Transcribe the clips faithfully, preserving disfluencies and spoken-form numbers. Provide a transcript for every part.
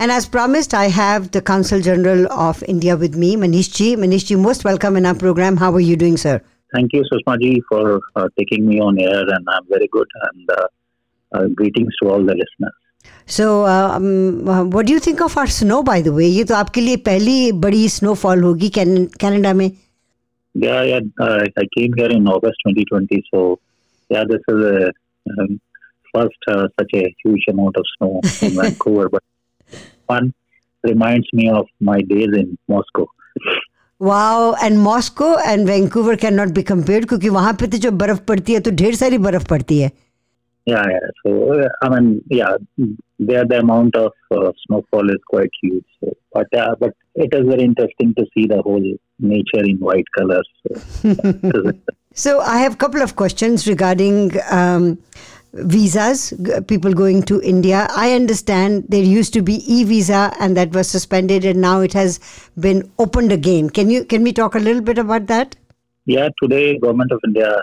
And as promised, I have the Consul General of India with me, Manish Ji. Manish Ji, most welcome in our program. How are you doing, sir? Thank you, Susma Ji, for uh, taking me on air, and I'm very good. And uh, uh, greetings to all the listeners. So, um, what do you think of our snow, by the way? ये तो आपके लिए पहली बड़ी snowfall होगी Canada में. Yeah, yeah. Uh, I came here in August twenty twenty, so yeah, this is a um, first uh, such a huge amount of snow in Vancouver, but one reminds me of my days in Moscow. Wow, and Moscow and Vancouver cannot be compared क्योंकि वहाँ पे तो जो बर्फ पड़ती है तो ढेर सारी बर्फ पड़ती है. Yeah, yeah. So, uh, I mean, yeah, there the amount of uh, snowfall is quite huge. So, but uh, but it is very interesting to see the whole nature in white colors. So, yeah. So I have a couple of questions regarding um, visas, g- people going to India. I understand there used to be e-visa and that was suspended and now it has been opened again. Can you can we talk a little bit about that? Yeah, today, Government of India...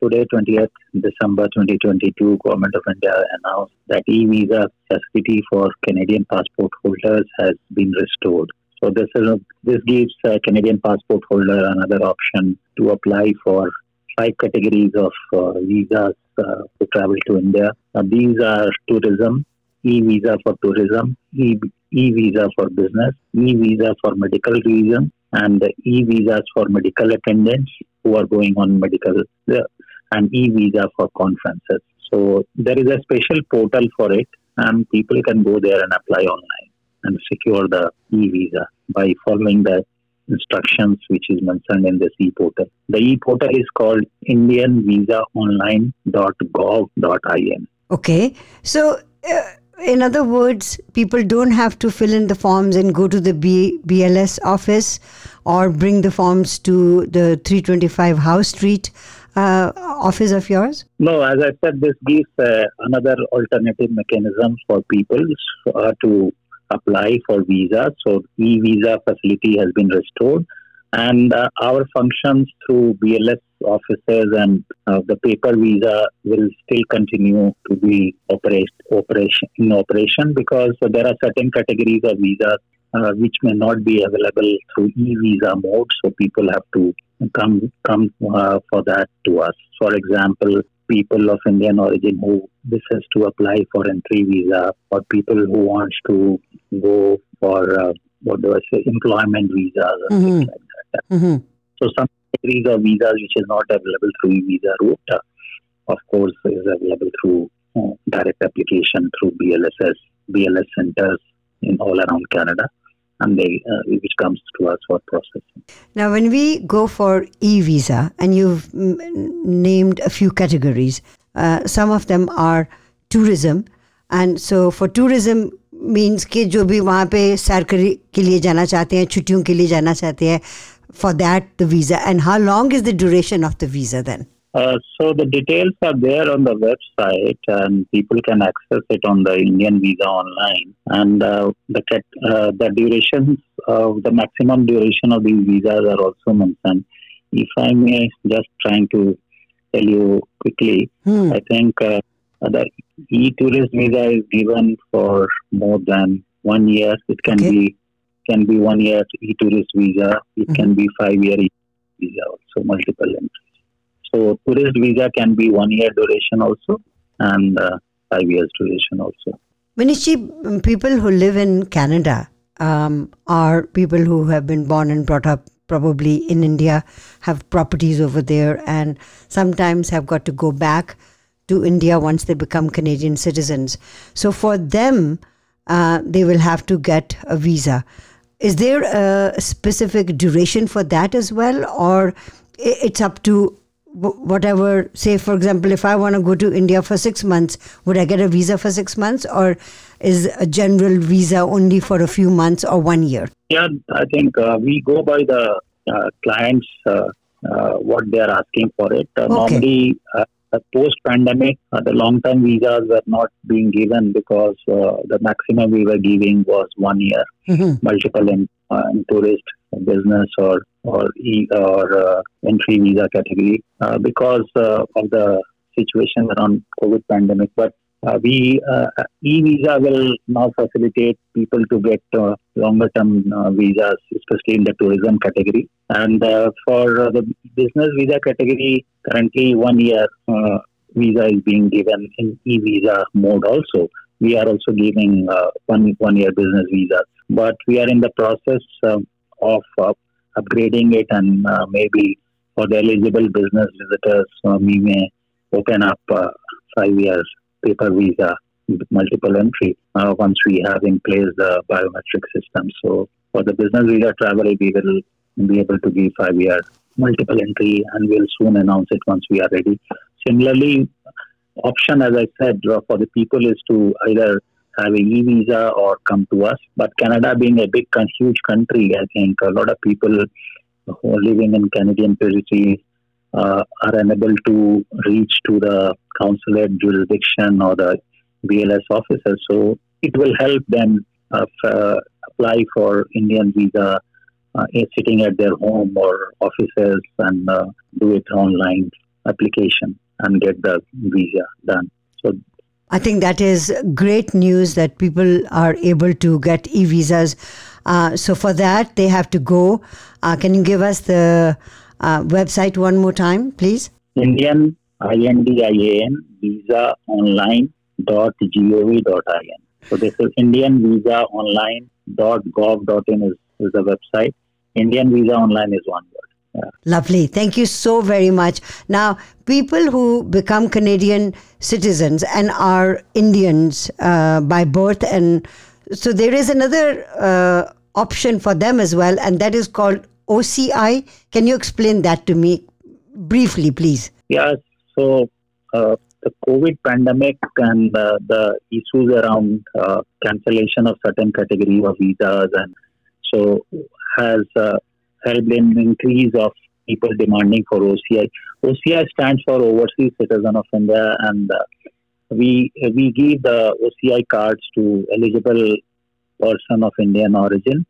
Today, twentieth December twenty twenty-two, Government of India announced that e-visa facility for Canadian passport holders has been restored. So this is a, this gives a Canadian passport holder another option to apply for five categories of uh, visas uh, to travel to India. Now, these are tourism, e-visa for tourism, e- e-visa for business, e-visa for medical reasons, and e-visas for medical attendants who are going on medical uh, and e-visa for conferences. So there is a special portal for it and people can go there and apply online and secure the e-visa by following the instructions which is mentioned in this e-portal. The e-portal is called indian visa online dot gov dot in. Okay. So uh, in other words, people don't have to fill in the forms and go to the B- BLS office or bring the forms to the three twenty-five House Street Uh, office of yours? No, as I said, this gives uh, another alternative mechanism for people uh, to apply for visa. So e-visa facility has been restored and uh, our functions through B L S offices and uh, the paper visa will still continue to be operate, operation, in operation because uh, there are certain categories of visas Uh, which may not be available through e-visa mode, so people have to come come uh, for that to us. For example, people of Indian origin who wishes to apply for entry visa, or people who wants to go for uh, what do I say, employment visas and mm-hmm. things like that. Mm-hmm. So some categories of visas which is not available through e-visa route, uh, of course, is available through uh, direct application through B L S centers in all around Canada, and they uh, which comes to us for processing. Now, when we go for e-visa, and you've m- named a few categories, uh, some of them are tourism, and so for tourism means कि जो भी वहाँ पे सैर के लिए जाना चाहते हैं, छुट्टियों के लिए जाना चाहते हैं, for that the visa. And how long is the duration of the visa then? Uh, so the details are there on the website and people can access it on the Indian Visa Online. And uh, the uh, the durations, uh, the maximum duration of these visas are also mentioned. If I may just trying to tell you quickly, hmm. I think uh, the e-tourist visa is given for more than one year. It can okay. be can be one year e-tourist visa. It hmm. can be five-year visa also, multiple entries. So tourist visa can be one year duration also and uh, five years duration also. Manish Ji, people who live in Canada um, are people who have been born and brought up probably in India, have properties over there and sometimes have got to go back to India once they become Canadian citizens. So for them, uh, they will have to get a visa. Is there a specific duration for that as well, or it's up to whatever, say for example, if I want to go to India for six months, would I get a visa for six months or is a general visa only for a few months or one year? Yeah, I think uh, we go by the uh, clients, uh, uh, what they are asking for it. Uh, okay. Normally, uh, post-pandemic, uh, the long-term visas were not being given because uh, the maximum we were giving was one year, mm-hmm. multiple in, uh, in tourist business or or e or uh, entry visa category uh, because uh, of the situation around COVID pandemic. But Uh, we uh, E-Visa will now facilitate people to get uh, longer-term uh, visas, especially in the tourism category. And uh, for uh, the business visa category, currently one-year uh, visa is being given in E-Visa mode also. We are also giving uh, one one-year business visa. But we are in the process uh, of uh, upgrading it, and uh, maybe for the eligible business visitors, uh, we may open up uh, five years paper visa with multiple entry uh, once we have in place the biometric system. So for the business visa travel, we will be able to give five years multiple entry, and we'll soon announce it once we are ready. Similarly, option, as I said, for the people is to either have a e-visa or come to us. But Canada being a big, huge country, I think a lot of people who are living in Canadian territory uh, are unable to reach to the consulate jurisdiction or the B L S offices. So it will help them uh, f- uh, apply for Indian visa uh, sitting at their home or offices, and uh, do it online application and get the visa done. So I think that is great news that people are able to get e-visas. Uh, so for that, they have to go. Uh, can you give us the uh, website one more time, please? Indian, I N D I A N, visa online dot gov dot in. So this is indian visa online dot gov dot in is, is the website. Indian Visa Online is one word. Yeah. Lovely. Thank you so very much. Now, people who become Canadian citizens and are Indians uh, by birth, and so there is another uh, option for them as well, and that is called O C I. Can you explain that to me briefly, please? Yes. So uh, the COVID pandemic and uh, the issues around uh, cancellation of certain category of visas, and so has uh, helped in increase of people demanding for O C I. O C I stands for Overseas Citizen of India, and uh, we we give the O C I cards to eligible person of Indian origin.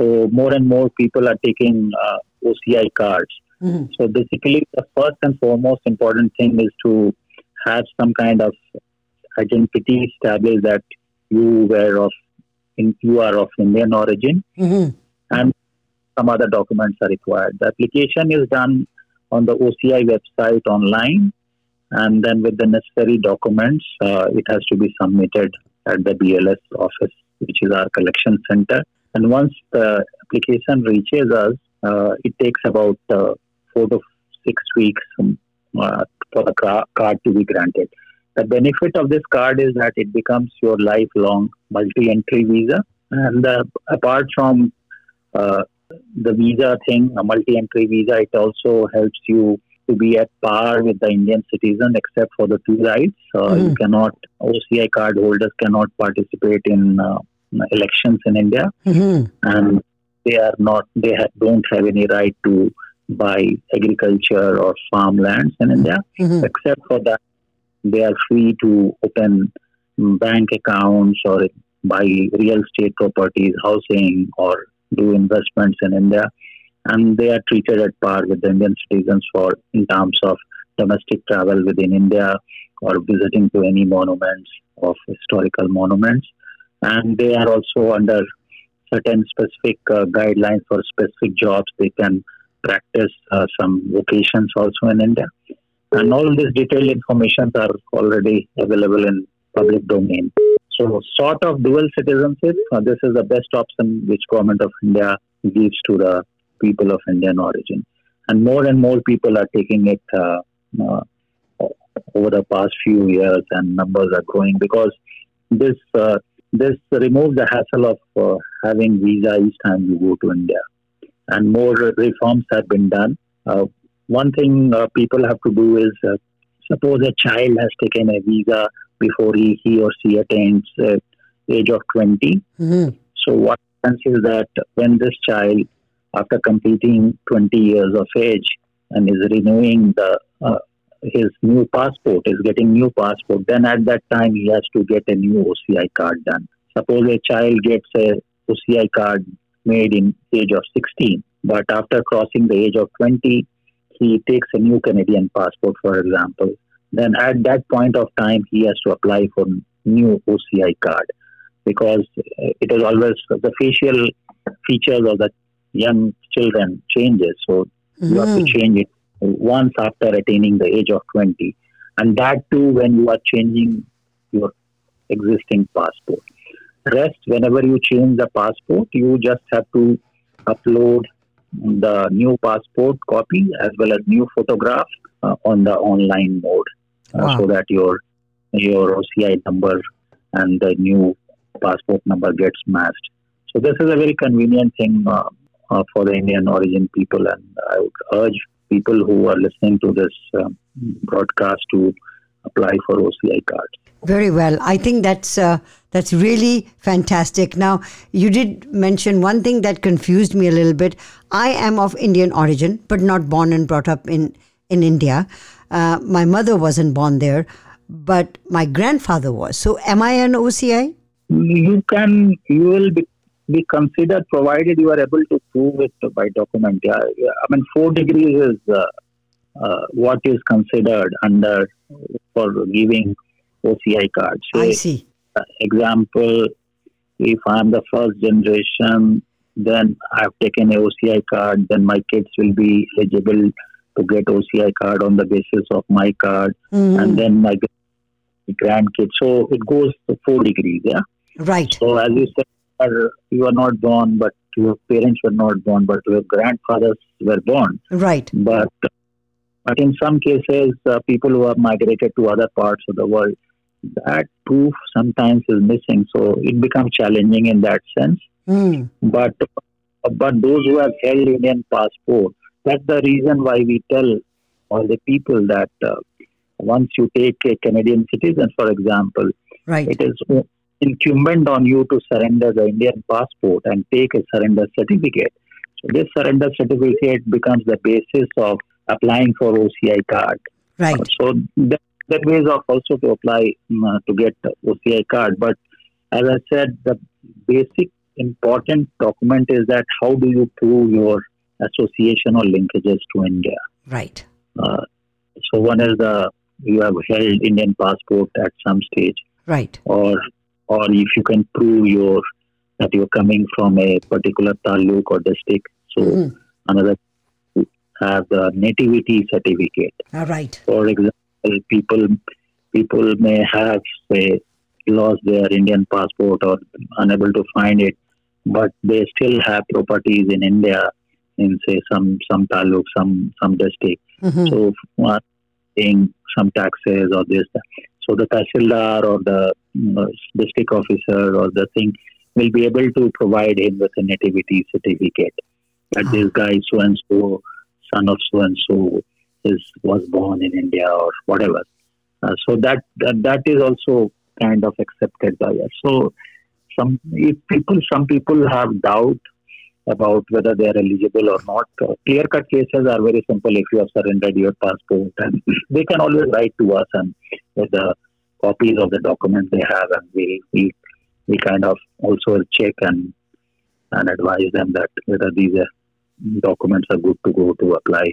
So more and more people are taking uh, O C I cards. Mm-hmm. So basically, the first and foremost important thing is to have some kind of identity established that you were of in, you are of Indian origin, mm-hmm. and some other documents are required. The application is done on the O C I website online, and then with the necessary documents, uh, it has to be submitted at the B L S office, which is our collection center. And once the application reaches us, uh, it takes about uh, four to six weeks um, uh, for the car- card to be granted. The benefit of this card is that it becomes your lifelong multi-entry visa. And uh, apart from uh, the visa thing, a multi-entry visa, it also helps you to be at par with the Indian citizen, except for the two rights. Uh, mm-hmm. You cannot, O C I card holders cannot participate in uh, elections in India, mm-hmm. and they are not, they ha- don't have any right to buy agriculture or farmlands in India. Mm-hmm. Except for that, they are free to open bank accounts or buy real estate properties, housing, or do investments in India, and they are treated at par with the Indian citizens for in terms of domestic travel within India or visiting to any monuments of historical monuments. And they are also under certain specific uh, guidelines for specific jobs. They can practice uh, some vocations also in India. And all these detailed informations are already available in public domain. So sort of dual citizenship, uh, this is the best option which Government of India gives to the people of Indian origin. And more and more people are taking it uh, uh, over the past few years, and numbers are growing because this uh, this removes the hassle of uh, having visa each time you go to India. And more reforms have been done. Uh, one thing uh, people have to do is, uh, suppose a child has taken a visa before he, he or she attains uh, age of twenty. Mm-hmm. So what happens is that when this child, after completing twenty years of age and is renewing the uh, his new passport, is getting new passport, then at that time he has to get a new O C I card done. Suppose a child gets a O C I card made in age of sixteen, but after crossing the age of twenty, he takes a new Canadian passport, for example. then at that point of time, he has to apply for new O C I card, because it is always the facial features of the young children changes. So mm-hmm. you have to change it once after attaining the age of twenty. And that too when you are changing your existing passport. Rest, whenever you change the passport, you just have to upload the new passport copy as well as new photograph uh, on the online mode uh, wow. so that your your O C I number and the new passport number gets matched. So this is a very convenient thing uh, uh, for the Indian origin people, and I would urge people who are listening to this uh, broadcast to apply for O C I cards. Very well. I think that's uh, that's really fantastic. Now, you did mention one thing that confused me a little bit. I am of Indian origin, but not born and brought up in, in India. Uh, my mother wasn't born there, but my grandfather was. So am I an O C I? You can, you will be, be considered provided you are able to prove it by document. Yeah, I mean, four degrees is uh, uh, what is considered under for giving O C I cards. So, I see. Uh, example, if I'm the first generation, then I've taken an O C I card, then my kids will be eligible to get O C I card on the basis of my card, mm-hmm. and then my grandkids. So it goes to four degrees, yeah? Right. So as you said, you are not born, but your parents were not born, but your grandfathers were born. Right. But, but in some cases, uh, people who have migrated to other parts of the world, that proof sometimes is missing, so it becomes challenging in that sense. Mm. But but those who have held Indian passport, that's the reason why we tell all the people that uh, once you take a Canadian citizen, for example, right. it is incumbent on you to surrender the Indian passport and take a surrender certificate. So this surrender certificate becomes the basis of applying for O C I card. Right. Uh, so that That ways of also to apply uh, to get O C I card. But as I said, the basic important document is that how do you prove your association or linkages to India? Right. Uh, so one is the you have held Indian passport at some stage. Right. Or or if you can prove your that you're coming from a particular taluk or district. So mm-hmm. another have the nativity certificate. All right. For example. People people may have, say, lost their Indian passport or unable to find it, but they still have properties in India, in, say, some some taluk, some, some district. Mm-hmm. So, uh, paying some taxes or this. So, the Tahsildar or the uh, district officer or the thing will be able to provide him with a nativity certificate. That oh. this guy, so-and-so, son of so-and-so, Is, was born in India or whatever. Uh, so that, that that is also kind of accepted by us. So some if people some people have doubt about whether they are eligible or not. Uh, clear-cut cases are very simple. If you have surrendered your passport, and they can always write to us and with the copies of the document they have, and we we, we kind of also check and and advise them that whether these documents are good to go to apply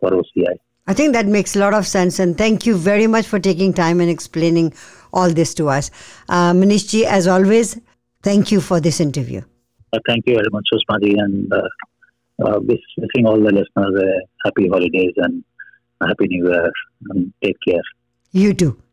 for O C I. I think that makes a lot of sense, and thank you very much for taking time and explaining all this to us. Uh, Manish Ji, as always, thank you for this interview. Uh, thank you very much, Susma Ji, and uh, uh, wishing all the listeners uh, happy holidays and happy new year, and take care. You too.